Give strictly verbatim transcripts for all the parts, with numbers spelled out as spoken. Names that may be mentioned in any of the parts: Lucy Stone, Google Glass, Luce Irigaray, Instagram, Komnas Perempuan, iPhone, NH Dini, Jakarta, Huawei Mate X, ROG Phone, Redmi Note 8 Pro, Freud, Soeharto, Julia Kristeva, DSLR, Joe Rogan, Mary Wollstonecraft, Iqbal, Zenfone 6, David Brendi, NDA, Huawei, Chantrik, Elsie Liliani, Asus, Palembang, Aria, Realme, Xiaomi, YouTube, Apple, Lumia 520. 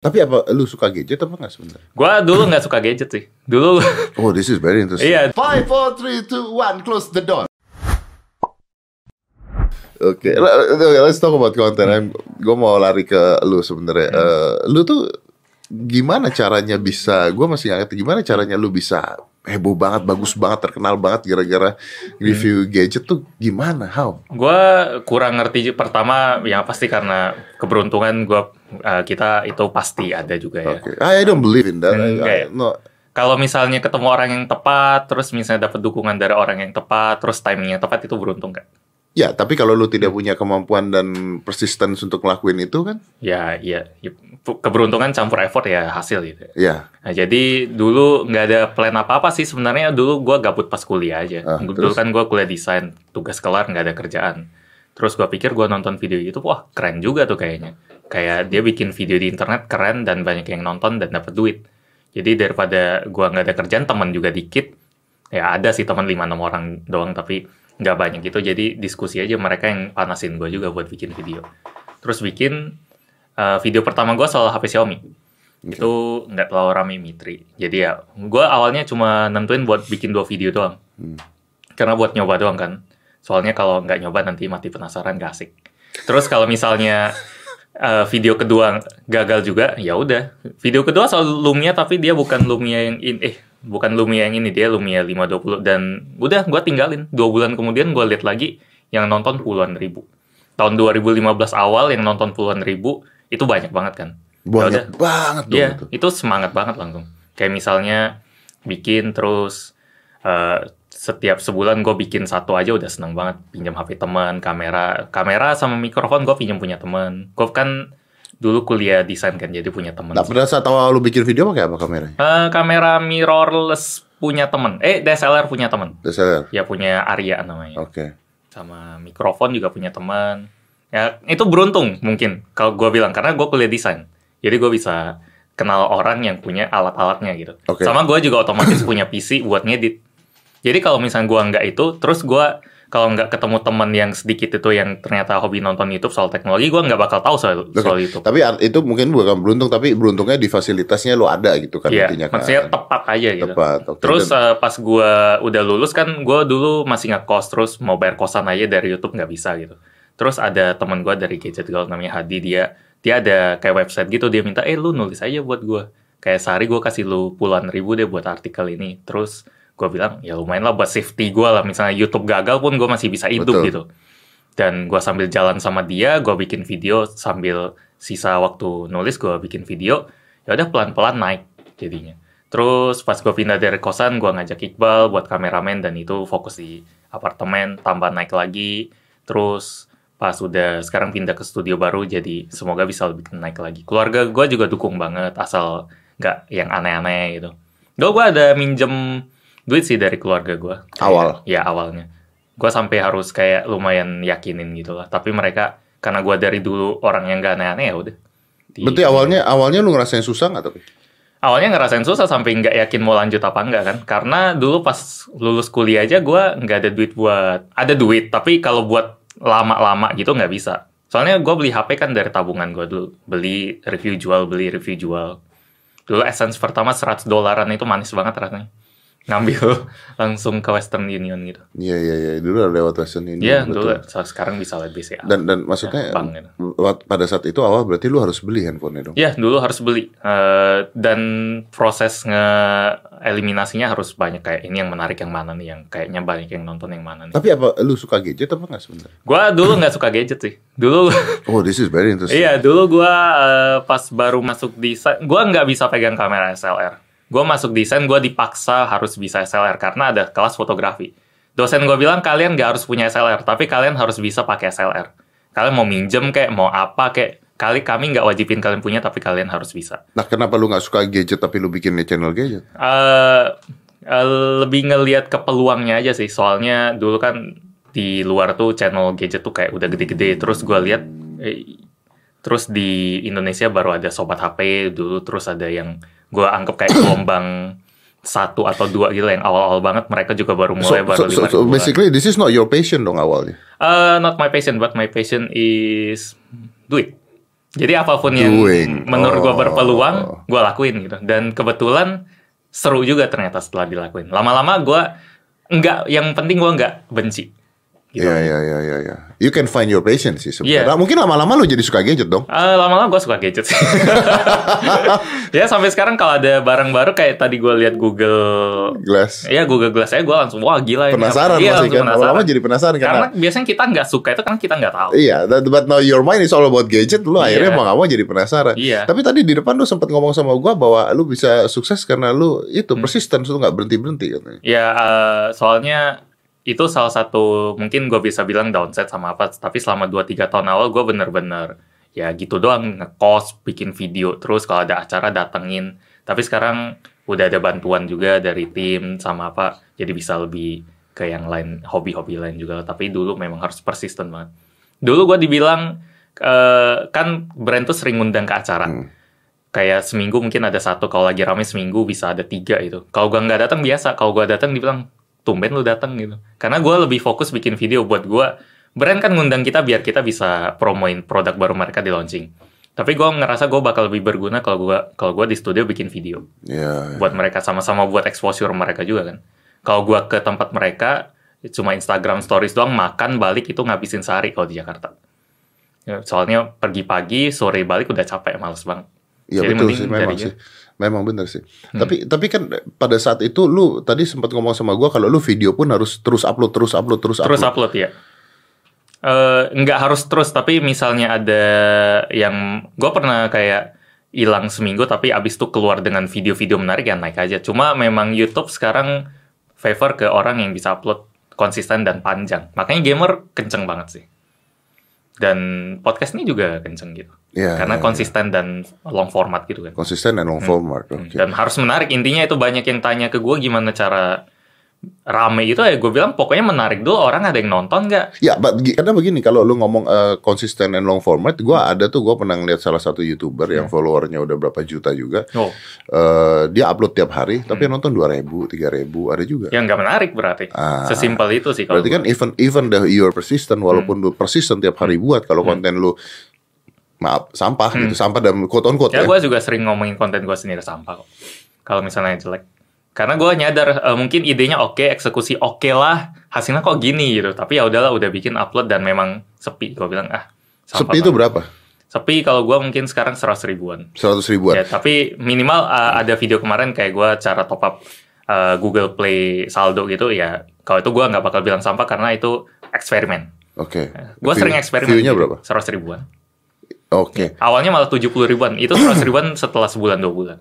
Tapi apa lu suka gadget apa enggak sebenarnya? Gua dulu enggak suka gadget sih. Dulu. Oh, this is very interesting. Iya. five four three two one close the door. Oke, okay. Let's talk about content. Gue mau lari ke lu sebenarnya. Uh, lu tuh gimana caranya bisa? Gue masih nggak ngerti gimana caranya lu bisa heboh banget, bagus banget, terkenal banget gara-gara review gadget tuh gimana? How? Gue kurang ngerti. Pertama yang pasti karena keberuntungan gue uh, kita itu pasti ada juga ya. Okay. I don't believe in that. Okay. I, I, no. Kalau misalnya ketemu orang yang tepat, terus misalnya dapat dukungan dari orang yang tepat, terus timingnya tepat, itu beruntung kan? Ya, tapi kalau lu tidak punya kemampuan dan persistence untuk ngelakuin itu kan? Ya, ya. Keberuntungan campur effort ya hasil gitu. Ya. Nah, jadi dulu nggak ada plan apa-apa sih sebenarnya. Dulu gue gabut pas kuliah aja. Ah, dulu terus? Kan gue kuliah desain, tugas kelar nggak ada kerjaan. Terus gue pikir gue nonton video YouTube, wah keren juga tuh kayaknya. Kayak dia bikin video di internet keren dan banyak yang nonton dan dapat duit. Jadi daripada gue nggak ada kerjaan, teman juga dikit. Ya ada sih teman lima enam orang doang tapi nggak banyak gitu, jadi diskusi aja mereka yang panasin gue juga buat bikin video. Terus bikin uh, video pertama gue soal H P Xiaomi. Okay. Itu nggak terlalu rame mitri. Jadi ya, gue awalnya cuma nentuin buat bikin dua video doang. Hmm. Karena buat nyoba doang kan. Soalnya kalau nggak nyoba nanti mati penasaran gak asik. Terus kalau misalnya uh, video kedua gagal juga, ya udah. Video kedua soal Lumia tapi dia bukan Lumia yang in, eh. Bukan Lumia yang ini, dia Lumia lima dua nol. Dan udah gue tinggalin. Dua bulan kemudian gue lihat lagi yang nonton puluhan ribu. Tahun dua ribu lima belas awal yang nonton puluhan ribu itu banyak banget kan. Banyak banget dong. Iya, itu semangat banget langsung. Kayak misalnya bikin terus uh, setiap sebulan gue bikin satu aja udah seneng banget. Pinjam H P teman, kamera. Kamera sama mikrofon gue pinjam punya teman. Gue kan dulu kuliah desain kan, jadi punya teman. Nah, pada saat awal lu bikin video pakai apa kameranya? Uh, kamera mirrorless punya teman. Eh, D S L R punya teman. D S L R? Ya, punya Aria namanya. Oke. Okay. Sama mikrofon juga punya teman. Ya, itu beruntung mungkin kalau gue bilang. Karena gue kuliah desain. Jadi gue bisa kenal orang yang punya alat-alatnya gitu. Okay. Sama gue juga otomatis punya P C buat ngedit. Jadi kalau misalnya gue nggak itu, terus gue... Kalau nggak ketemu teman yang sedikit itu yang ternyata hobi nonton YouTube soal teknologi, gue nggak bakal tahu soal, soal YouTube. Tapi itu mungkin bukan beruntung, tapi beruntungnya di fasilitasnya lo ada gitu kan. Iya, yeah, maksudnya kan tepat aja gitu. Tepat, okay. Terus uh, pas gue udah lulus kan, gue dulu masih ngekos, terus mau bayar kosan aja dari YouTube nggak bisa gitu. Terus ada teman gue dari gadget girl namanya Hadi, dia dia ada kayak website gitu, dia minta, eh lu nulis aja buat gue. Kayak sehari gue kasih lu puluhan ribu deh buat artikel ini. Terus gue bilang, ya lumayan lah buat safety gue lah. Misalnya YouTube gagal pun gue masih bisa hidup. Betul. Gitu. Dan gue sambil jalan sama dia, gue bikin video sambil sisa waktu nulis, gue bikin video. Ya udah pelan-pelan naik jadinya. Terus pas gue pindah dari kosan, gue ngajak Iqbal buat kameramen dan itu fokus di apartemen, tambah naik lagi. Terus pas udah sekarang pindah ke studio baru, jadi semoga bisa lebih naik lagi. Keluarga gue juga dukung banget, asal nggak yang aneh-aneh gitu. Dulu gue ada minjem duit sih dari keluarga gue. Awal? Ya, awalnya. Gue sampai harus kayak lumayan yakinin gitu lah. Tapi mereka, karena gue dari dulu orang yang gak aneh-aneh ya udah. Berarti awalnya awalnya lu ngerasain susah gak? Tapi? Awalnya ngerasain susah sampai gak yakin mau lanjut apa enggak kan. Karena dulu pas lulus kuliah aja gue gak ada duit buat... Ada duit, tapi kalau buat lama-lama gitu gak bisa. Soalnya gue beli H P kan dari tabungan gue dulu. Beli, review jual, beli, review jual. Dulu Essence pertama seratus dolaran itu manis banget rasanya. Ngambil langsung ke Western Union gitu. Iya, iya, iya. Dulu lewat Western Union. Iya, dulu. Sekarang bisa lewat B C A. Dan, dan maksudnya, ya, bank, gitu. Pada saat itu awal berarti lu harus beli handphonenya dong? Iya, dulu harus beli. Uh, dan proses nge-eliminasinya harus banyak. Kayak ini yang menarik yang mana nih, yang kayaknya banyak yang nonton yang mana nih. Tapi apa, lu suka gadget apa nggak sebenarnya? Gua dulu nggak suka gadget sih. Dulu... Oh, this is very interesting. Iya, dulu gua uh, pas baru masuk desain, gua nggak bisa pegang kamera S L R. Gue masuk desain, gue dipaksa harus bisa S L R karena ada kelas fotografi. Dosen gue bilang, kalian gak harus punya S L R, tapi kalian harus bisa pakai S L R. Kalian mau minjem kayak, mau apa kayak, kali kami gak wajibin kalian punya, tapi kalian harus bisa. Nah, kenapa lu gak suka gadget, tapi lu bikin channel gadget? Uh, uh, lebih ngelihat ke peluangnya aja sih, soalnya dulu kan di luar tuh channel gadget tuh kayak udah gede-gede, terus gue lihat eh, terus di Indonesia baru ada Sobat H P dulu, terus ada yang... Gue anggap kayak gelombang satu atau dua gitu yang awal-awal banget. Mereka juga baru mulai, so, baru so, lima so, so basically bulan. This is not your passion dong awalnya? Uh, not my passion, but my passion is duit. Jadi apapun yang doing. menurut oh. gue berpeluang, gue lakuin gitu. Dan kebetulan seru juga ternyata setelah dilakuin. Lama-lama gue enggak, yang penting gue enggak benci. Iya, gitu. iya, iya, iya. Ya. You can find your passion sih sebenarnya. Yeah. Mungkin lama-lama lu jadi suka gadget dong? Uh, lama-lama gue suka gadget sih. Ya sampai sekarang kalau ada barang baru kayak tadi gue lihat Google Glass. Iya Google Glass aja gue langsung wah gila. Penasaran ini. Penasaran masih kan? Lama-lama jadi penasaran karena, karena biasanya kita nggak suka itu karena kita nggak tahu. Iya, yeah, but now your mind is all about gadget. Lu yeah. akhirnya mau nggak mau jadi penasaran. Iya. Yeah. Tapi tadi di depan lu sempat ngomong sama gue bahwa lu bisa sukses karena lu itu hmm. persisten, lu nggak berhenti berhenti. Iya, yeah, uh, soalnya. Itu salah satu, mungkin gue bisa bilang downset sama apa, tapi selama dua tiga tahun awal gue bener-bener, ya gitu doang, ngekos, bikin video, terus kalau ada acara datengin. Tapi sekarang udah ada bantuan juga dari tim sama apa, jadi bisa lebih ke yang lain, hobi-hobi lain juga. Tapi dulu memang harus persisten banget. Dulu gue dibilang, uh, kan brand tuh sering ngundang ke acara. Hmm. Kayak seminggu mungkin ada satu, kalau lagi rame seminggu bisa ada tiga itu. Kalau gue nggak datang biasa, kalau gue datang dibilang, tumben lu datang gitu. Karena gue lebih fokus bikin video. Buat gue, brand kan ngundang kita biar kita bisa promoin produk baru mereka di launching. Tapi gue ngerasa gue bakal lebih berguna kalau gue kalau gue di studio bikin video. Yeah, yeah. Buat mereka sama-sama buat exposure mereka juga kan. Kalau gue ke tempat mereka cuma Instagram stories doang, makan balik itu ngabisin sehari kalau di Jakarta. Soalnya pergi pagi, sore balik udah capek, males banget. Iya betul sih, memang sih. Memang benar sih. Hmm. Tapi tapi kan pada saat itu lu tadi sempat ngomong sama gue kalau lu video pun harus terus upload, terus upload, terus upload. Terus upload ya. Uh, nggak harus terus, tapi misalnya ada yang gue pernah kayak hilang seminggu, tapi abis itu keluar dengan video-video menarik ya naik aja. Cuma memang YouTube sekarang favor ke orang yang bisa upload konsisten dan panjang. Makanya gamer kenceng banget sih. Dan podcast ini juga kenceng gitu. Yeah, Karena yeah, konsisten yeah. dan long format gitu kan. Konsisten dan long hmm. format. Okay. Dan harus menarik. Intinya itu banyak yang tanya ke gue gimana cara rame itu. Ya gue bilang pokoknya menarik dulu, orang ada yang nonton gak? Ya, yeah, karena begini. Kalau lu ngomong uh, konsisten dan long format. Gue hmm. ada tuh, gue pernah ngeliat salah satu YouTuber hmm. yang followernya udah berapa juta juga. Oh. Uh, dia upload tiap hari. Tapi hmm. yang nonton dua ribu, tiga ribu. Ada juga. Ya gak menarik berarti. Ah. Sesimpel itu sih. Berarti kan gue. even even the you're persistent. Walaupun hmm. lu persistent tiap hari buat. Kalau hmm. konten lu maaf, sampah hmm. gitu, sampah dalam quote on quote. Ya, ya. Gue juga sering ngomongin konten gue sendiri sampah kok. Kalau misalnya jelek. Karena gue nyadar, uh, mungkin idenya oke, okay, eksekusi oke okay lah, hasilnya kok gini gitu. Tapi ya udahlah, udah bikin upload dan memang sepi. Gue bilang, ah sampah. Sepi banget. Itu berapa? Sepi kalau gue mungkin sekarang seratus ribuan. Seratus ribuan? Ya, tapi minimal uh, hmm. ada video kemarin kayak gue cara top up uh, Google Play saldo gitu ya. Kalau itu gue nggak bakal bilang sampah karena itu eksperimen. Oke. Okay. Gue sering eksperimen. View-nya berapa? Seratus ribuan. Oke. Okay. Awalnya malah tujuh puluh ribuan. Itu seratus ribuan setelah sebulan dua bulan.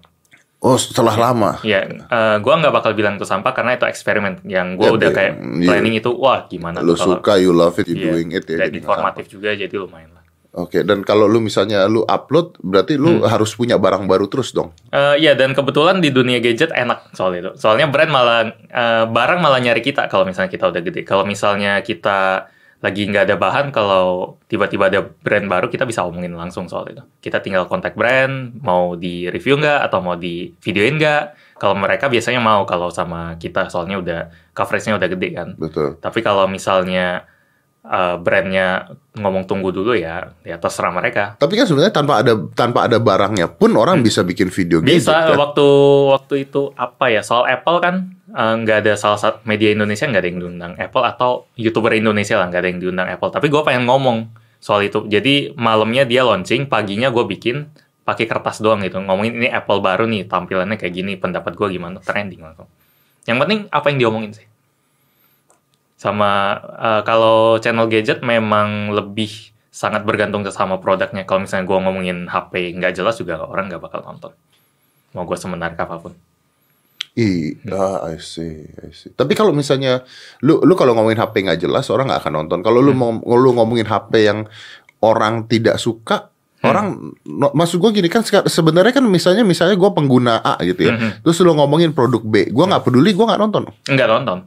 Oh, setelah ya. lama. Iya, uh, gue nggak bakal bilang itu sampah karena itu eksperimen yang gue ya, udah kayak ya. planning itu. Wah, gimana? Lu tuh, suka, kalau, you love it, you yeah, doing it ya. Jadi informatif juga, jadi lumayan lah. Oke, okay. Dan kalau lu misalnya lu upload, berarti lu hmm. harus punya barang baru terus dong. Iya, uh, dan kebetulan di dunia gadget enak soal itu. Soalnya brand malah uh, barang malah nyari kita kalau misalnya kita udah gede. Kalau misalnya kita lagi nggak ada bahan, kalau tiba-tiba ada brand baru, kita bisa omongin langsung soal itu. Kita tinggal kontak brand, mau di review nggak, atau mau di videoin nggak. Kalau mereka biasanya mau, kalau sama kita, soalnya udah coveragenya udah gede kan. Betul. Tapi kalau misalnya uh, brandnya ngomong tunggu dulu ya, ya terserah mereka. Tapi kan sebenarnya tanpa ada tanpa ada barangnya pun orang hmm. bisa bikin video gitu. Bisa, kan? waktu waktu itu apa ya, soal Apple kan. Nggak uh, ada salah satu media Indonesia nggak ada yang diundang Apple, atau YouTuber Indonesia lah nggak ada yang diundang Apple. Tapi gue pengen ngomong soal itu. Jadi malamnya dia launching, paginya gue bikin pakai kertas doang gitu. Ngomongin ini Apple baru nih, tampilannya kayak gini, pendapat gue gimana, trending langsung. Yang penting apa yang diomongin sih. Sama uh, kalau channel gadget memang lebih sangat bergantung sama produknya. Kalau misalnya gue ngomongin H P nggak jelas juga orang nggak bakal nonton. Mau gue semenarik apapun. Iya, I see, I see. Tapi kalau misalnya lu lu kalau ngomongin H P nggak jelas, orang nggak akan nonton. Kalau lu hmm. mau lu ngomongin H P yang orang tidak suka, hmm. orang no, maksud gue gini kan sebenarnya kan misalnya misalnya gue pengguna A gitu ya. Hmm. Terus lu ngomongin produk B, gue nggak peduli, gue nggak nonton. Nggak nonton.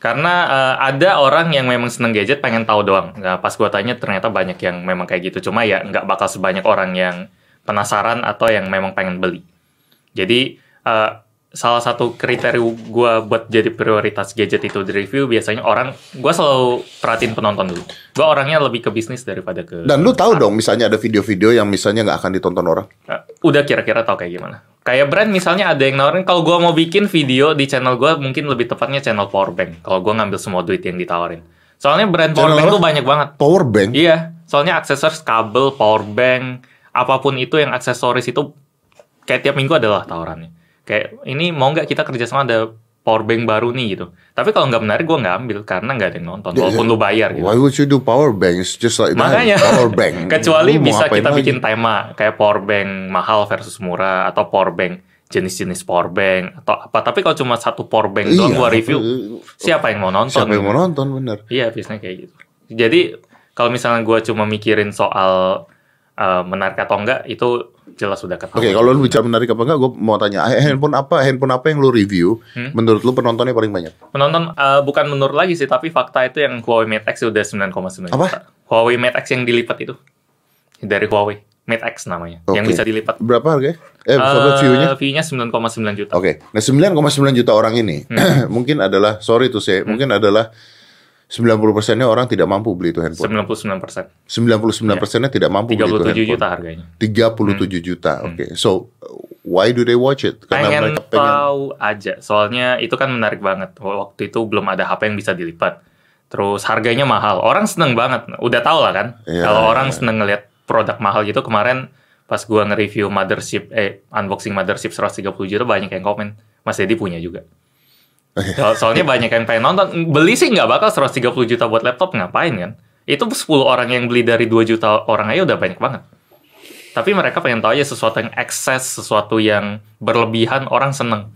Karena uh, ada orang yang memang seneng gadget pengen tahu doang. Nah, pas gue tanya ternyata banyak yang memang kayak gitu. Cuma ya nggak bakal sebanyak orang yang penasaran atau yang memang pengen beli. Jadi uh, salah satu kriteria gue buat jadi prioritas gadget itu di review, biasanya orang, gue selalu perhatiin penonton dulu. Gue orangnya lebih ke bisnis daripada ke... Dan lu tahu dong misalnya ada video-video yang misalnya nggak akan ditonton orang? Udah kira-kira tahu kayak gimana. Kayak brand misalnya ada yang nawarin, kalau gue mau bikin video di channel gue, mungkin lebih tepatnya channel powerbank. Kalau gue ngambil semua duit yang ditawarin. Soalnya brand powerbank tuh banyak banget. Powerbank? Iya, soalnya aksesoris, kabel, powerbank, apapun itu yang aksesoris itu kayak tiap minggu adalah tawarannya. Kayak ini mau nggak kita kerjasama ada powerbank baru nih gitu. Tapi kalau nggak menarik gue nggak ambil karena nggak ada yang nonton. Walaupun yeah, lu bayar. Gitu. Why would you do powerbank? It's just like makanya powerbank. Kecuali lu bisa kita lagi bikin tema kayak powerbank mahal versus murah atau powerbank jenis-jenis powerbank atau apa. Tapi kalau cuma satu powerbank yeah, doang gue review, siapa yang mau nonton? Siapa yang mau nonton bener? Iya, biasanya kayak gitu. Jadi kalau misalnya gue cuma mikirin soal uh, menarik atau enggak itu jelas sudah ketahuan. Oke, okay, kalau lu bicara menarik apa enggak, gue mau tanya handphone apa, handphone apa yang lu review? Hmm? Menurut lu penontonnya paling banyak? Penonton uh, bukan menurut lagi sih, tapi fakta itu yang Huawei Mate X udah sembilan koma sembilan. Apa? Huawei Mate X yang dilipat itu dari Huawei Mate X namanya, okay, yang bisa dilipat. Berapa harganya? Eh, uh, view-nya? View-nya sembilan koma sembilan juta. Oke, okay. Nah sembilan koma sembilan juta orang ini hmm. mungkin adalah, sorry tuh saya, hmm. mungkin adalah sembilan puluh persennya orang tidak mampu beli itu handphone. sembilan puluh sembilan persen. sembilan puluh sembilan persennya yeah, tidak mampu beli itu handphone. tiga puluh tujuh juta harganya. tiga puluh tujuh juta. Oke. Okay. So, why do they watch it? Karena pengen, mereka pengen tahu aja. Soalnya itu kan menarik banget. Waktu itu belum ada H P yang bisa dilipat. Terus harganya mahal. Orang seneng banget. Udah tau lah kan. Yeah, kalau orang yeah. seneng ngeliat produk mahal gitu. Kemarin pas gua nge-review mothership, eh unboxing mothership seratus tiga puluh juta banyak yang komen. Mas Edi punya juga. Soalnya banyak yang pengen nonton. Beli sih nggak bakal seratus tiga puluh juta buat laptop, ngapain kan? Itu sepuluh orang yang beli dari dua juta orang aja udah banyak banget. Tapi mereka pengen tahu aja sesuatu yang excess, sesuatu yang berlebihan, orang seneng.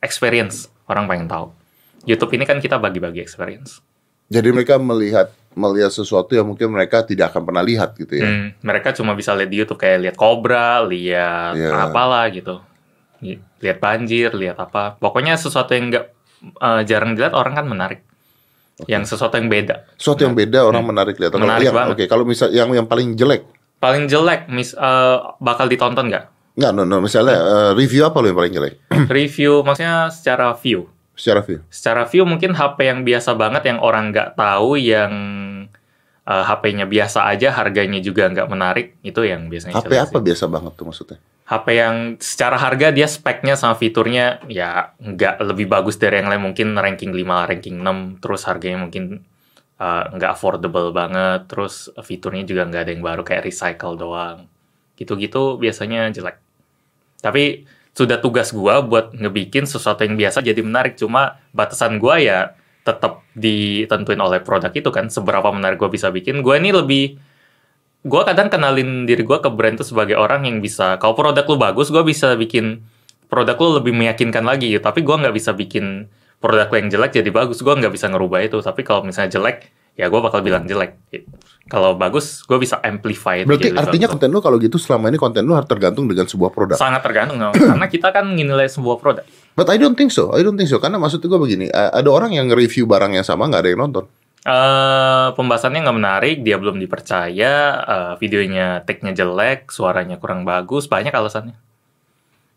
Experience, orang pengen tahu. YouTube ini kan kita bagi-bagi experience. Jadi mereka melihat melihat sesuatu yang mungkin mereka tidak akan pernah lihat gitu ya. Hmm, mereka cuma bisa lihat di YouTube, kayak lihat kobra, lihat yeah. apalah gitu. Lihat banjir, lihat apa. Pokoknya sesuatu yang nggak Uh, jarang dilihat orang kan menarik. Okay. Yang sesuatu yang beda. Sesuatu yang beda orang hmm. menarik lihat. Menarik yang, banget. Oke, okay, kalau misal yang yang paling jelek. Paling jelek mis uh, bakal ditonton nggak? Nggak, no, no. Misalnya uh, review apa lo yang paling jelek? Review maksudnya secara view. Secara view. Secara view mungkin H P yang biasa banget yang orang nggak tahu, yang uh, H P-nya biasa aja, harganya juga nggak menarik, itu yang biasanya. H P jelek apa sih. Biasa banget tuh maksudnya? H P yang secara harga dia speknya sama fiturnya ya nggak lebih bagus dari yang lain, mungkin ranking lima, ranking enam, terus harganya mungkin uh, nggak affordable banget, terus fiturnya juga nggak ada yang baru, kayak recycle doang, gitu-gitu biasanya jelek. Tapi sudah tugas gua buat ngebikin sesuatu yang biasa jadi menarik, cuma batasan gua ya tetap ditentuin oleh produk itu kan, seberapa menarik gua bisa bikin. Gua ini lebih gue kadang kenalin diri gue ke brand tuh sebagai orang yang bisa, kalau produk lu bagus, gue bisa bikin produk lu lebih meyakinkan lagi. Tapi gue nggak bisa bikin produk lu yang jelek jadi bagus. Gue nggak bisa ngerubah itu. Tapi kalau misalnya jelek, ya gue bakal bilang jelek. Kalau bagus, gue bisa amplify itu. Berarti artinya bagus. Konten lu kalau gitu selama ini konten lu harus tergantung dengan sebuah produk. Sangat tergantung, karena kita kan nilai sebuah produk. But I don't think so. I don't think so. Karena maksud gue begini, ada orang yang nge-review barang yang sama nggak ada yang nonton. Uh, pembahasannya nggak menarik, dia belum dipercaya, uh, videonya take-nya jelek, suaranya kurang bagus, banyak alasannya.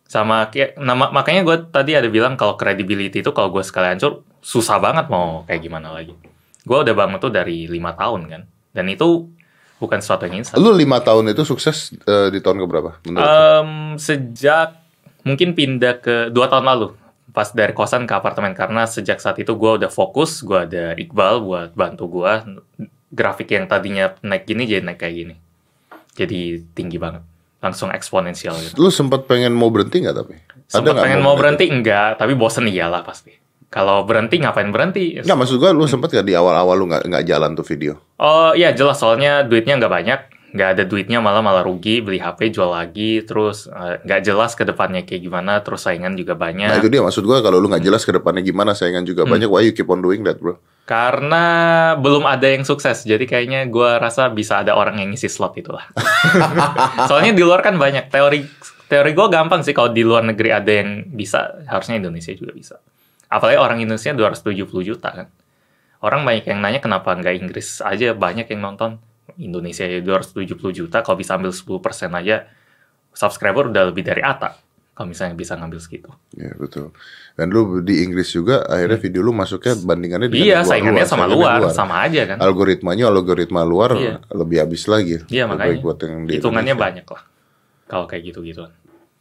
Sama kayak, nah, makanya gue tadi ada bilang kalau credibility itu kalau gue sekali hancur susah banget mau kayak gimana lagi. Gue udah bangun tuh dari lima tahun kan, dan itu bukan sesuatu yang instan. Lu lima tahun itu sukses uh, di tahun keberapa? Um, sejak mungkin pindah ke dua tahun lalu. Pas dari kosan ke apartemen, karena sejak saat itu gue udah fokus, gue ada Iqbal buat bantu gue, grafik yang tadinya naik gini jadi naik kayak gini, jadi tinggi banget, langsung eksponensial gitu. Lu sempat pengen mau berhenti nggak tapi? Sempat pengen mau berhenti enggak, tapi bosen iyalah pasti. Kalau berhenti ngapain berhenti? Nggak, maksud gue lu sempat nggak di awal-awal lu nggak nggak jalan tuh video? Oh iya jelas, soalnya duitnya nggak banyak, nggak ada duitnya, malah malah rugi, beli H P jual lagi, terus nggak uh, jelas ke depannya kayak gimana, terus saingan juga banyak. Nah itu dia maksud gue, kalau lu nggak jelas ke depannya gimana, saingan juga hmm. banyak, why you keep on doing that bro? Karena belum ada yang sukses, jadi kayaknya gue rasa bisa ada orang yang ngisi slot itulah. Soalnya di luar kan banyak, teori teori gue gampang sih, kalau di luar negeri ada yang bisa, harusnya Indonesia juga bisa. Apalagi orang Indonesia dua ratus tujuh puluh juta kan, orang banyak yang nanya kenapa nggak Inggris aja banyak yang nonton. Indonesia ya dua ratus tujuh puluh juta, kalau bisa ambil sepuluh persen aja subscriber udah lebih dari Ata. kalau misalnya bisa ngambil segitu. Iya betul. Dan lu di Inggris juga akhirnya hmm. video lu masuknya bandingannya dengan iya, luar. Iya, saingannya sama luar, luar, sama aja kan. Algoritmanya algoritma luar iya. lebih habis lagi. Iya makanya. Buat yang hitungannya banyak lah kalau kayak gitu-gituan.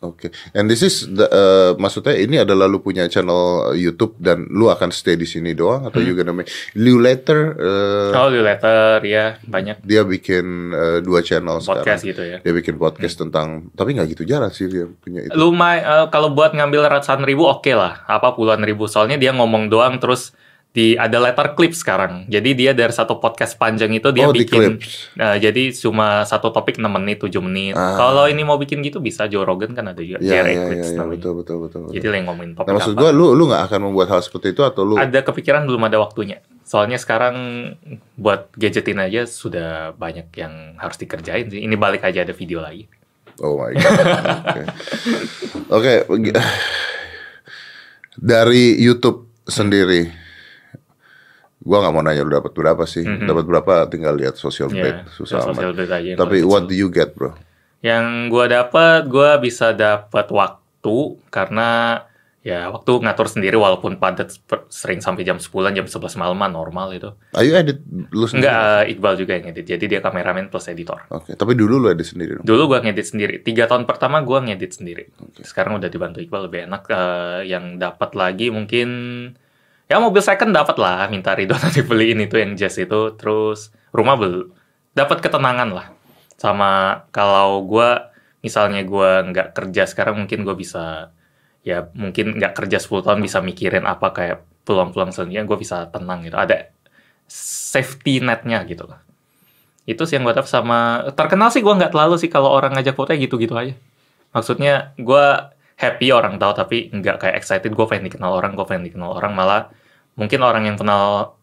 Oke, okay. And this is the, uh, maksudnya ini adalah lu punya channel YouTube dan lu akan stay di sini doang atau hmm. juga namanya Liu Letter? Uh, oh Liu Letter ya banyak. Dia bikin uh, dua channel podcast sekarang. Gitu ya. Dia bikin podcast hmm. tentang, tapi nggak gitu jarang sih dia punya itu. Lumai uh, kalau buat ngambil ratusan ribu oke okay lah, apa puluhan ribu soalnya dia ngomong doang terus. Di ada letter clip sekarang. Jadi dia dari satu podcast panjang itu dia oh, bikin uh, jadi cuma satu topik enam menit, tujuh menit. Ah. Kalau ini mau bikin gitu bisa Joe Rogan kan ada juga ya, ya, clips ya, ya, betul, betul, betul, betul. Jadi yang ngomongin topik nah, maksud apa. Maksud gua lu lu enggak akan membuat hal seperti itu atau lu ada kepikiran belum ada waktunya. Soalnya sekarang buat gadgetin aja sudah banyak yang harus dikerjain sih. Ini balik aja ada video lagi. Oh my god. Oke. Oke. Okay. Dari YouTube sendiri gua nggak mau nanya lu dapat berapa sih, mm-hmm. dapat berapa tinggal lihat social media yeah, susah amat. Tapi what do you get bro? Yang gua dapat, gua bisa dapat waktu karena ya waktu ngatur sendiri walaupun padat sering sampai jam sepuluh jam sebelas malaman normal itu. Are you edit lu sendiri? Enggak, Iqbal juga yang edit. Jadi dia kameramen plus editor. Oke, okay. Tapi dulu lu edit sendiri dong? Dulu gua ngedit sendiri. tiga tahun pertama gua ngedit sendiri. Okay. Sekarang udah dibantu Iqbal lebih enak. Uh, yang dapat lagi mungkin ya mobil second dapat lah, minta Ridho nanti beliin itu yang jazz itu, terus rumah bel, dapat ketenangan lah. Sama kalau gue, misalnya gue nggak kerja sekarang mungkin gue bisa, ya mungkin nggak kerja sepuluh tahun bisa mikirin apa kayak peluang-peluang selanjutnya, gue bisa tenang gitu. Ada safety netnya gitu lah. Itu sih yang gue dapat sama, terkenal sih gue nggak terlalu sih kalau orang ngajak foto gitu-gitu aja. Maksudnya gue happy orang tahu tapi nggak kayak excited, gue pengen dikenal orang, gue pengen dikenal orang malah mungkin orang yang kenal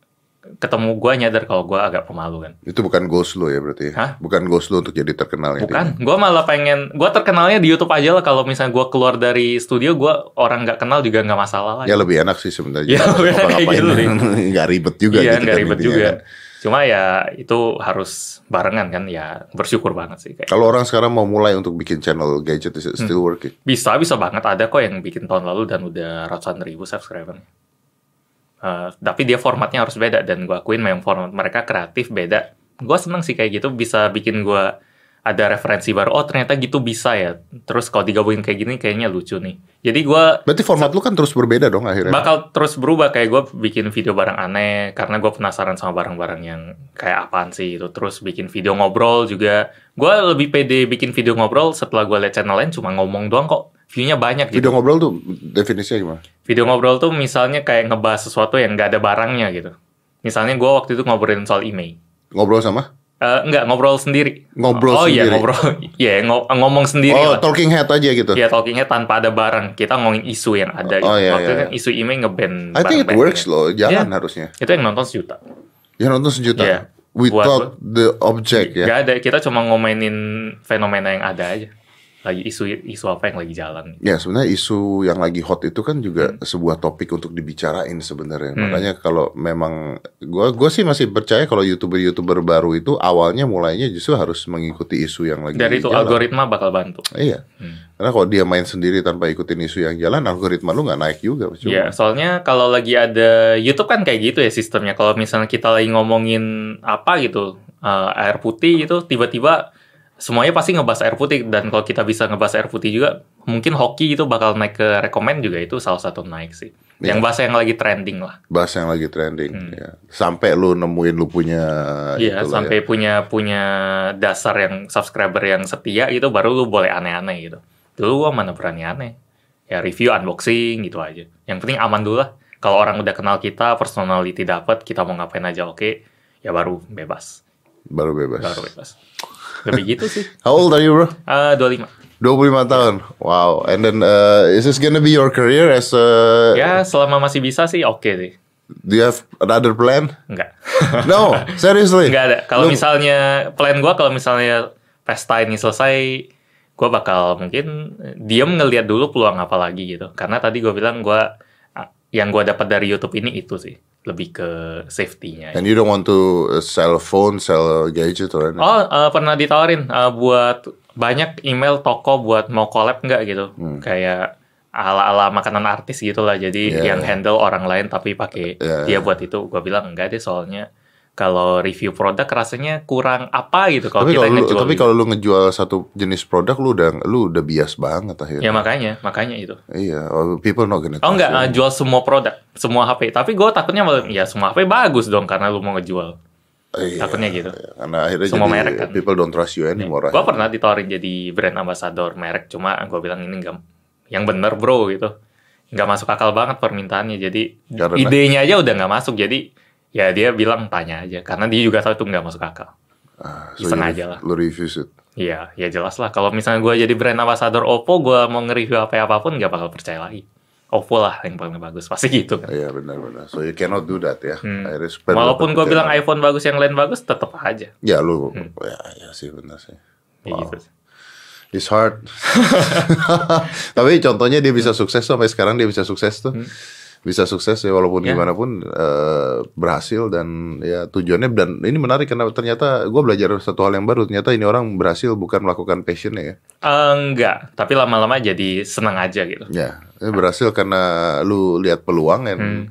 ketemu gue nyadar kalau gue agak pemalu kan. Itu bukan goals lo ya berarti? Hah? Bukan goals lo untuk jadi terkenal? Bukan, gue malah pengen, gue terkenalnya di YouTube aja lah. Kalau misalnya gue keluar dari studio, gue orang nggak kenal juga nggak masalah lah. Ya lebih enak sih sebenarnya. Ya lebih enak kayak gitu sih. Nggak ribet juga. Iya nggak gitu ribet juga. Kan. Cuma ya itu harus barengan kan, ya bersyukur banget sih. Kalau orang sekarang mau mulai untuk bikin channel gadget, is it still hmm. working? Bisa, bisa banget. Ada kok yang bikin tahun lalu dan udah ratusan ribu subscriber. Uh, tapi dia formatnya harus beda dan gue akuin memang format mereka kreatif beda. Gue seneng sih kayak gitu, bisa bikin gue ada referensi baru. Oh ternyata gitu bisa ya. Terus kalau digabungin kayak gini kayaknya lucu nih. Jadi gue berarti format lu kan terus berbeda dong akhirnya. Bakal terus berubah, kayak gue bikin video barang aneh karena gue penasaran sama barang-barang yang kayak apaan sih itu. Terus bikin video ngobrol juga. Gue lebih pede bikin video ngobrol setelah gue liat channel lain cuma ngomong doang kok view-nya banyak gitu. Video ngobrol tuh definisinya gimana? Video ngobrol tuh misalnya kayak ngebahas sesuatu yang gak ada barangnya gitu. Misalnya gue waktu itu ngobrolin soal email. Ngobrol sama? Uh, enggak, ngobrol sendiri. Ngobrol oh, sendiri? Oh iya, ngobrol. Iya, yeah, ng- ngomong sendiri oh, lah. Oh, talking head aja gitu? Iya, yeah, talking head tanpa ada barang. Kita ngomongin isu yang ada. Oh, gitu. Iya, waktu iya, kan isu email nge-ban. I think it works loh, jangan yeah. harusnya. Itu yang nonton sejuta. Yang nonton sejuta? Iya. Yeah. Without buat, the object ya? Gak ada, kita cuma ngomainin fenomena yang ada aja. Lagi isu-isu apa yang lagi jalan? Ya sebenarnya isu yang lagi hot itu kan juga hmm. sebuah topik untuk dibicarain sebenarnya. Hmm. Makanya kalau memang gue gue sih masih percaya kalau youtuber-youtuber baru itu awalnya mulainya justru harus mengikuti isu yang lagi dari itu jalan. Algoritma bakal bantu. Iya, hmm. karena kalau dia main sendiri tanpa ikutin isu yang jalan, algoritma lu nggak naik juga. Iya, soalnya kalau lagi ada YouTube kan kayak gitu ya sistemnya. Kalau misalnya kita lagi ngomongin apa gitu uh, air putih gitu, tiba-tiba semuanya pasti ngebahas air putih, dan kalau kita bisa ngebahas air putih juga, mungkin hoki itu bakal naik ke rekomend juga, itu salah satu naik sih. Ya. Yang bahasa yang lagi trending lah. Bahasa yang lagi trending, hmm. ya. Sampai lu nemuin lu punya... Iya, sampai ya. punya punya dasar yang subscriber yang setia gitu, baru lu boleh aneh-aneh gitu. Dulu gua mana berani aneh. Ya review, unboxing gitu aja. Yang penting aman dulu lah. Kalau orang udah kenal kita, personality dapat, kita mau ngapain aja oke, okay, ya baru bebas. Baru bebas. Baru bebas. Lebih gitu sih. How old are you bro? Uh, dua puluh lima tahun. Wow. And then uh, is this gonna be your career as a... Ya selama masih bisa sih oke okay sih. Do you have another plan? Enggak. No? Seriously? Enggak ada. Kalau misalnya plan gue, kalau misalnya pesta ini selesai, gue bakal mungkin diem ngeliat dulu peluang apa lagi gitu. Karena tadi gue bilang gue, yang gue dapat dari YouTube ini itu sih lebih ke safety-nya. And ya. You don't want to sell phone, sell gadget or anything? Oh, uh, pernah ditawarin uh, buat banyak email toko buat mau collab nggak gitu, hmm. kayak ala-ala makanan artis gitulah. Jadi yeah. yang handle orang lain tapi pakai yeah. dia buat itu. Gue bilang enggak deh, soalnya kalau review produk rasanya kurang apa gitu kalau kita lu, ngejual. Tapi kalau lu ngejual satu jenis produk, lu udah lu udah bias banget akhirnya. Ya makanya, makanya itu. Iya, people not gonna. Oh enggak, uh, jual semua produk, semua H P. Tapi gue takutnya ya semua H P bagus dong karena lu mau ngejual. Iya, takutnya gitu. Iya. Karena akhirnya semua jadi merek kan. People don't trust you anymore. Gue pernah ditawarin jadi brand ambassador merek, cuma gue bilang ini enggak yang bener bro gitu, nggak masuk akal banget permintaannya, jadi karena idenya aja udah nggak masuk, jadi ya dia bilang tanya aja, karena dia juga tahu itu nggak masuk akal. Ah, so iseng aja lah. Lo review it? Iya, ya jelas lah. Kalau misalnya gue jadi brand ambassador Oppo, gue mau nge-review apa apapun nggak bakal percaya lagi. Oppo lah yang paling bagus, pasti gitu kan. Iya benar-benar. So you cannot do that ya. Hmm. Walaupun gue bilang iPhone bagus, yang lain bagus, tetap aja. Ya lu, hmm. ya, ya sih benar sih. Wow. Ya gitu sih. It's hard. Tapi contohnya dia bisa sukses tuh, sampai sekarang dia bisa sukses tuh. Hmm. Bisa sukses ya walaupun yeah. gimana pun uh, berhasil, dan ya tujuannya, dan ini menarik karena ternyata gue belajar satu hal yang baru, ternyata ini orang berhasil bukan melakukan passionnya ya. Uh, enggak, tapi lama-lama jadi senang aja gitu. Ya, yeah. berhasil karena lu lihat peluang dan hmm.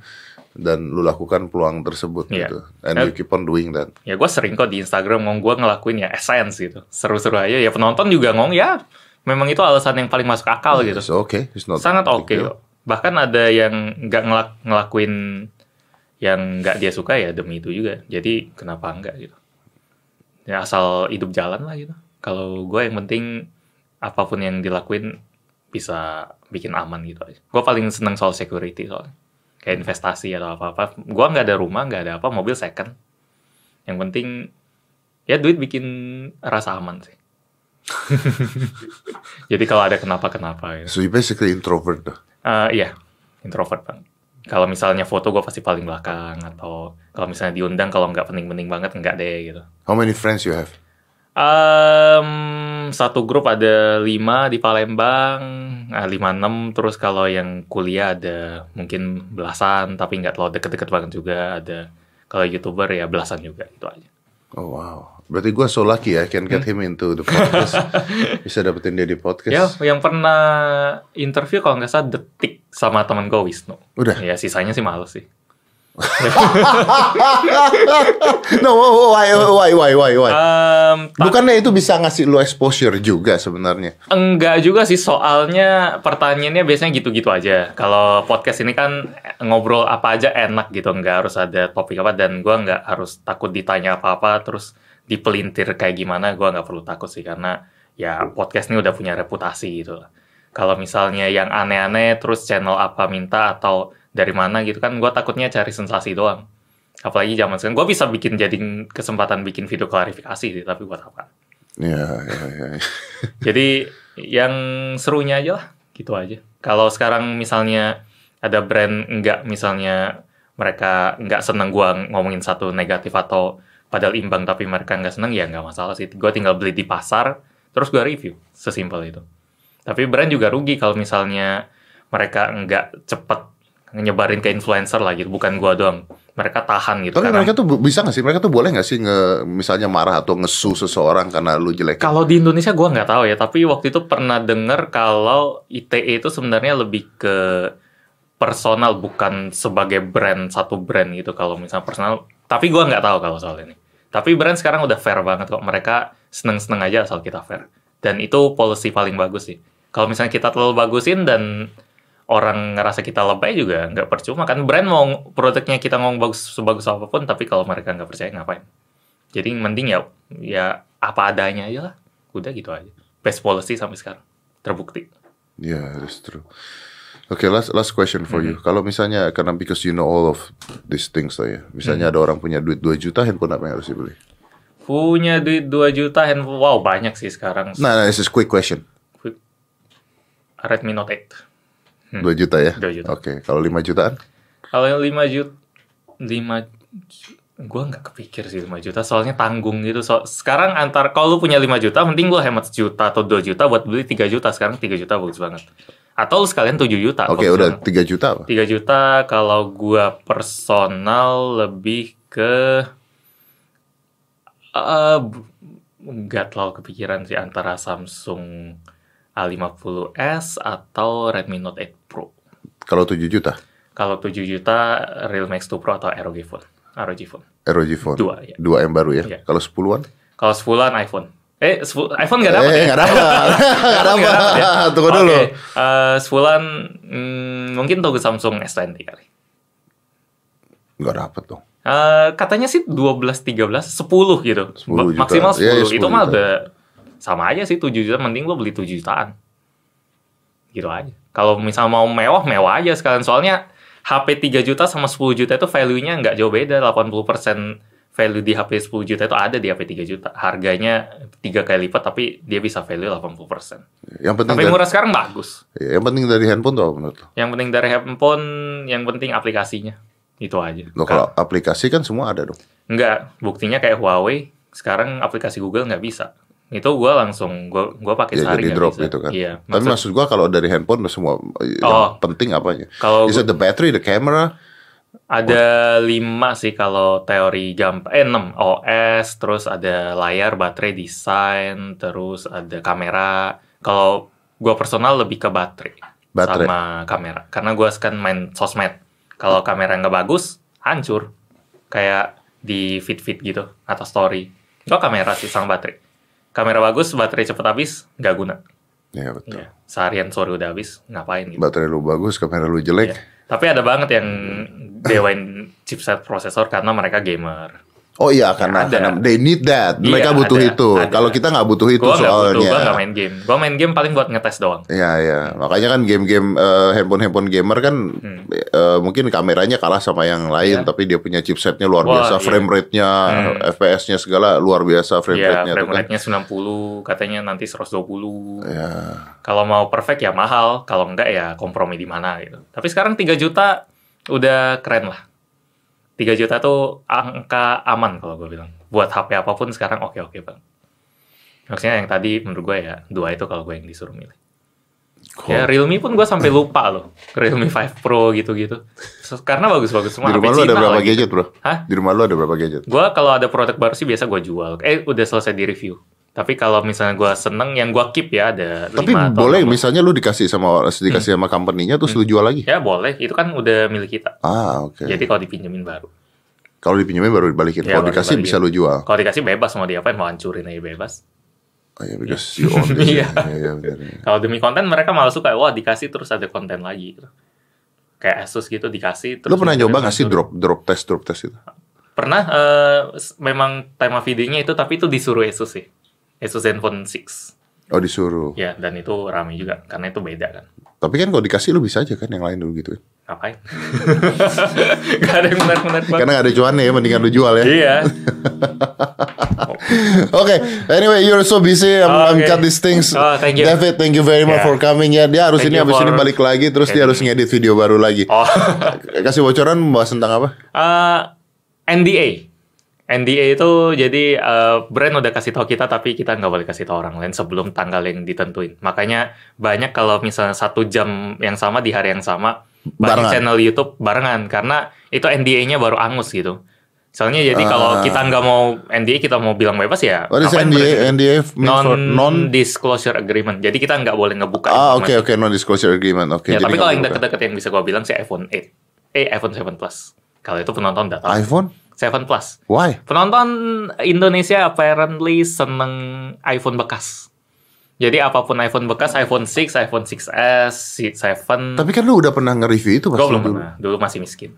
dan lu lakukan peluang tersebut yeah. gitu. And yeah. you keep on doing that. Ya gue sering kok di Instagram ngomong gue ngelakuin ya essence gitu. Seru-seru aja ya, penonton juga ngomong ya memang itu alasan yang paling masuk akal yeah, gitu. It's okay. It's not sangat oke okay. Bahkan ada yang gak ngelak, ngelakuin yang gak dia suka ya demi itu juga. Jadi kenapa enggak gitu. Ya asal hidup jalan lah gitu. Kalau gue yang penting apapun yang dilakuin bisa bikin aman gitu aja. Gue paling seneng soal security soalnya. Kayak investasi atau apa-apa, gue nggak ada rumah, nggak ada apa, mobil second. Yang penting, ya duit bikin rasa aman sih. Jadi kalau ada kenapa-kenapa. Gitu. So you basically introvert tuh? Uh, iya, introvert banget. Kalau misalnya foto gue pasti paling belakang, atau kalau misalnya diundang, kalau nggak penting-penting banget, nggak deh gitu. How many friends you have? Um, satu grup ada lima di Palembang, lima enam. Terus kalau yang kuliah ada mungkin belasan, tapi nggak terlalu deket-deket banget juga. Ada kalau YouTuber ya belasan juga, itu aja. Oh wow, berarti gue so lucky ya, I can get hmm? him into the podcast. Bisa dapetin dia di podcast. Ya, yang pernah interview kalau nggak salah Detik sama teman gue Wisnu. Udah. Ya sisanya sih males sih. No, why, why, why, why, why? Um, Bukannya itu bisa ngasih lu exposure juga sebenarnya? Enggak juga sih, soalnya pertanyaannya biasanya gitu-gitu aja. Kalau podcast ini kan ngobrol apa aja enak gitu, nggak harus ada topik apa, dan gue nggak harus takut ditanya apa-apa, terus dipelintir kayak gimana, gue nggak perlu takut sih, karena ya podcast ini udah punya reputasi gitu. Kalau misalnya yang aneh-aneh, terus channel apa minta atau dari mana gitu kan, gue takutnya cari sensasi doang. Apalagi zaman sekarang, gue bisa bikin jadi kesempatan bikin video klarifikasi sih, tapi buat apa? Iya, iya, iya. Jadi yang serunya aja lah, gitu aja. Kalau sekarang misalnya ada brand enggak, misalnya mereka enggak seneng gue ngomongin satu negatif atau padahal imbang tapi mereka enggak seneng, ya enggak masalah sih. Gue tinggal beli di pasar, terus gue review, sesimpel itu. Tapi brand juga rugi kalau misalnya mereka enggak cepet nyebarin ke influencer lah gitu, bukan gua doang. Mereka tahan gitu. Tapi karena mereka tuh bisa gak sih? Mereka tuh boleh gak sih nge, misalnya marah atau ngesu seseorang karena lu jelek? Kalau di Indonesia gua gak tahu ya, tapi waktu itu pernah denger kalau I T E itu sebenarnya lebih ke personal, bukan sebagai brand, satu brand gitu kalau misalnya personal. Tapi gua gak tahu kalau soal ini. Tapi brand sekarang udah fair banget kok. Mereka seneng-seneng aja asal kita fair. Dan itu policy paling bagus sih. Kalau misalnya kita terlalu bagusin dan orang ngerasa kita lebay juga nggak percuma kan. Brand mau produknya kita ngomong bagus sebagus apapun, tapi kalau mereka nggak percaya ngapain. Jadi mending ya ya apa adanya aja lah, udah gitu aja. Best policy sampai sekarang terbukti. Ya, yeah, that's true. Oke, okay, last last question for mm-hmm. you. Kalau misalnya karena because you know all of these things lah ya. Misalnya mm-hmm. ada orang punya duit dua juta, handphone apa yang harus dibeli? Punya duit dua juta handphone, wow banyak sih sekarang. Nah, nah this is quick question. Quick. Redmi Note delapan. Hmm. dua juta ya? dua juta. Oke, okay. Kalau lima jutaan? Kalau lima juta, lima gue gak kepikir sih lima juta, soalnya tanggung gitu. So, sekarang antar, kalau lu punya lima juta, mending lu hemat sejuta atau dua juta buat beli tiga juta. Sekarang tiga juta bagus banget. Atau lu sekalian tujuh juta. Oke, okay, udah sekarang. tiga juta apa? tiga juta kalau gue personal lebih ke Uh, nggak terlalu kepikiran sih antara Samsung A lima puluh S atau Redmi Note delapan Pro. Kalau tujuh juta? Kalau tujuh juta, Realme X dua Pro atau R O G Phone. R O G Phone. R O G Phone. Dua, ya. Dua yang baru ya? Ya. Kalau sepuluhan? Kalau sepuluhan iPhone. Eh, sepul- iPhone nggak dapat eh, ya? Nggak dapat. Nggak dapat. Ya? Tunggu okay. dulu. Uh, sepuluhan, hmm, mungkin tunggu Samsung S sepuluh kali. Nggak dapat dong. Uh, katanya sih dua belas, tiga belas, sepuluh gitu. sepuluh juta. Maksimal sepuluh. Ya, ya, sepuluh itu mah udah sama aja sih, tujuh juta. Mending lo beli tujuh jutaan. Gitu aja. Kalau misalnya mau mewah, mewah aja sekalian. Soalnya H P tiga juta sama sepuluh juta itu value-nya nggak jauh beda. delapan puluh persen value di H P sepuluh juta itu ada di H P tiga juta. Harganya tiga kali lipat, tapi dia bisa value delapan puluh persen. Yang penting tapi dari, murah sekarang bagus. Yang penting dari handphone tuh menurut lo? Yang penting dari handphone, yang penting aplikasinya. Itu aja. Loh, kalau kan aplikasi kan semua ada dong? Enggak. Buktinya kayak Huawei, sekarang aplikasi Google nggak bisa. Itu gue langsung, gue gue pakai ya, sehari jadi drop bisa gitu kan. Iya, maksud, tapi maksud gue kalau dari handphone semua oh, penting apanya? Kalau is it the battery, the camera? Ada oh. lima sih kalau teori gampang. Eh enam, O S, terus ada layar, baterai, desain, terus ada kamera. Kalau gue personal lebih ke baterai, baterai sama kamera. Karena gue kan main sosmed. Kalau hmm. kamera nggak bagus, hancur. Kayak di feed-feed gitu atau story. Itu kamera sih sama baterai. Kamera bagus, baterai cepet habis, nggak guna. Iya betul. Ya, seharian sore udah habis, ngapain gitu. Baterai lu bagus, kamera lu jelek. Ya. Tapi ada banget yang dewain chipset prosesor karena mereka gamer. Oh iya, karena, ya, karena they need that. Mereka iya, butuh ada, itu. Kalau kita nggak butuh itu gua soalnya. Gak butuh, gua nggak main game. Gua main game paling buat ngetes doang. Iya, iya. Makanya kan game-game, uh, handphone-handphone gamer kan hmm. uh, mungkin kameranya kalah sama yang lain. Ya. Tapi dia punya chipsetnya luar Wah, biasa. Iya. Frame rate-nya, hmm. F P S-nya segala luar biasa. Frame ya, rate-nya. Frame rate-nya kan sembilan puluh, katanya nanti seratus dua puluh. Ya. Kalau mau perfect ya mahal. Kalau enggak ya kompromi di mana gitu. Tapi sekarang tiga juta udah keren lah. tiga juta tuh angka aman kalau gue bilang. Buat H P apapun sekarang oke-oke bang. Maksudnya yang tadi menurut gue ya, dua itu kalau gue yang disuruh milih. Cool. Ya Realme pun gue sampai lupa loh. Realme five Pro gitu-gitu. Karena bagus-bagus semua. Di rumah H P lu Cina ada berapa gitu gadget bro? Hah? Di rumah lu ada berapa gadget? Gue kalau ada produk baru sih biasa gue jual. Eh udah selesai di review. Tapi kalau misalnya gue seneng, yang gue keep ya ada lima. Tapi boleh enam. Misalnya lu dikasih sama dikasih hmm. sama company-nya terus hmm. lu jual lagi? Ya boleh, itu kan udah milik kita. Ah oke. Okay. Jadi kalau dipinjemin baru. Kalau dipinjemin baru dibalikin. Ya, kalau dikasih dibalikin. Bisa lu jual. Kalau dikasih bebas mau diapain, mau hancurin aja bebas. Oh ya, because you own this. Iya. Ya, ya, kalau demi konten mereka malah suka, wah dikasih terus ada konten lagi. Kayak Asus gitu dikasih. Terus lu pernah nyoba nggak sih drop drop test drop test itu? Pernah, uh, memang tema videonya itu tapi itu disuruh Asus sih. Asus Zenfone enam. Oh disuruh. Ya dan itu rame juga karena itu beda kan. Tapi kan kalau dikasih lu bisa aja kan yang lain dulu gitu. Ngapain? Gak ada yang menarik-menarik banget. Karena gak ada cuannya ya, mendingan lu jual ya. Iya. Oke, okay. Anyway, you're so busy. I'm, oh, okay. I'm cut these things. Oh, thank you. David, thank you very much yeah. for coming ya. Dia harus thank ini habis ini balik lagi, terus editing. Dia harus ngedit video baru lagi. Oh. Kasih bocoran bahas tentang apa? Uh, N D A. N D A itu jadi uh, brand udah kasih tahu kita tapi kita nggak boleh kasih tahu orang lain sebelum tanggal yang ditentuin. Makanya banyak kalau misalnya satu jam yang sama di hari yang sama banyak barengan. Channel YouTube barengan karena itu N D A-nya baru angus gitu. Soalnya jadi uh, kalau kita nggak mau N D A kita mau bilang bebas ya. What is N D A? N D A non, non disclosure agreement. Jadi kita nggak boleh ngebuka. Ah oke oke okay, okay, non disclosure agreement. Oke. Okay, ya, tapi kalau yang dekat-dekat yang bisa gua bilang sih iPhone eight, eh iPhone seven Plus. Kalau itu penonton datang. iPhone seven Plus. Why? Penonton Indonesia apparently seneng iPhone bekas. Jadi apapun iPhone bekas, iPhone six, iPhone six S, seven. Tapi kan lu udah pernah nge-review itu? Gue belum dulu. pernah. Dulu masih miskin.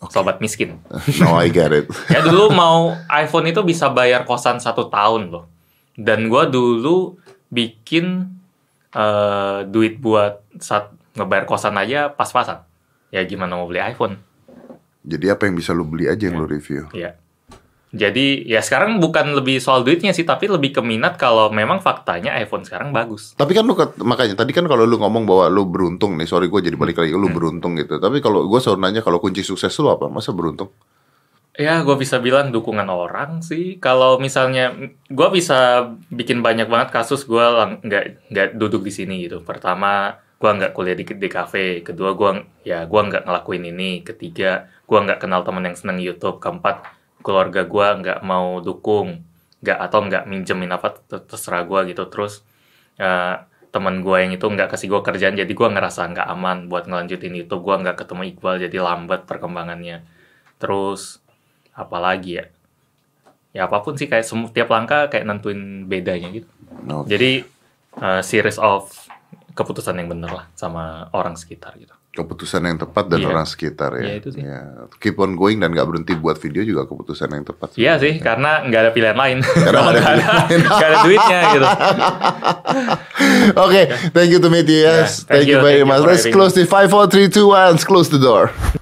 Okay. Sobat miskin. No, I get it. Ya dulu mau iPhone itu bisa bayar kosan satu tahun loh. Dan gue dulu bikin uh, duit buat saat ngebayar kosan aja pas-pasan. Ya gimana mau beli iPhone? Jadi apa yang bisa lu beli aja yang ya. Lu review. Iya. Jadi ya sekarang bukan lebih soal duitnya sih, tapi lebih ke minat kalau memang faktanya iPhone sekarang bagus. Tapi kan lu makanya tadi kan kalau lu ngomong bahwa lu beruntung nih, sorry gue jadi balik lagi, lu hmm. beruntung gitu. Tapi kalau gue selalu nanya kalau kunci sukses lu apa? Masa beruntung? Ya gue bisa bilang dukungan orang sih. Kalau misalnya gue bisa bikin banyak banget kasus gue lang- gak, gak duduk di sini gitu. Pertama gue nggak kuliah di, di kafe, kedua gue ya gue nggak ngelakuin ini, ketiga gue nggak kenal teman yang seneng YouTube, keempat keluarga gue nggak mau dukung, nggak atau nggak minjemin apa, terserah gue gitu. Terus uh, temen gue yang itu nggak kasih gue kerjaan, jadi gue ngerasa nggak aman buat ngelanjutin itu. Gue nggak ketemu Iqbal, jadi lambat perkembangannya. Terus apalagi ya, ya apapun sih, kayak semu, tiap langkah kayak nentuin bedanya gitu. Okay. Jadi uh, series of keputusan yang bener lah sama orang sekitar gitu. Keputusan yang tepat dan yeah. orang sekitar ya. Yeah, itu sih. Yeah. Keep on going dan gak berhenti buat video juga keputusan yang tepat. Iya yeah, sih, karena gak ada pilihan lain. Karena gak, ada pilihan ada, lain. gak ada duitnya gitu. Oke, okay, thank you to meet you guys. Yeah, thank, thank you very much. Let's close the five, four, three, two, one. Let's close the door.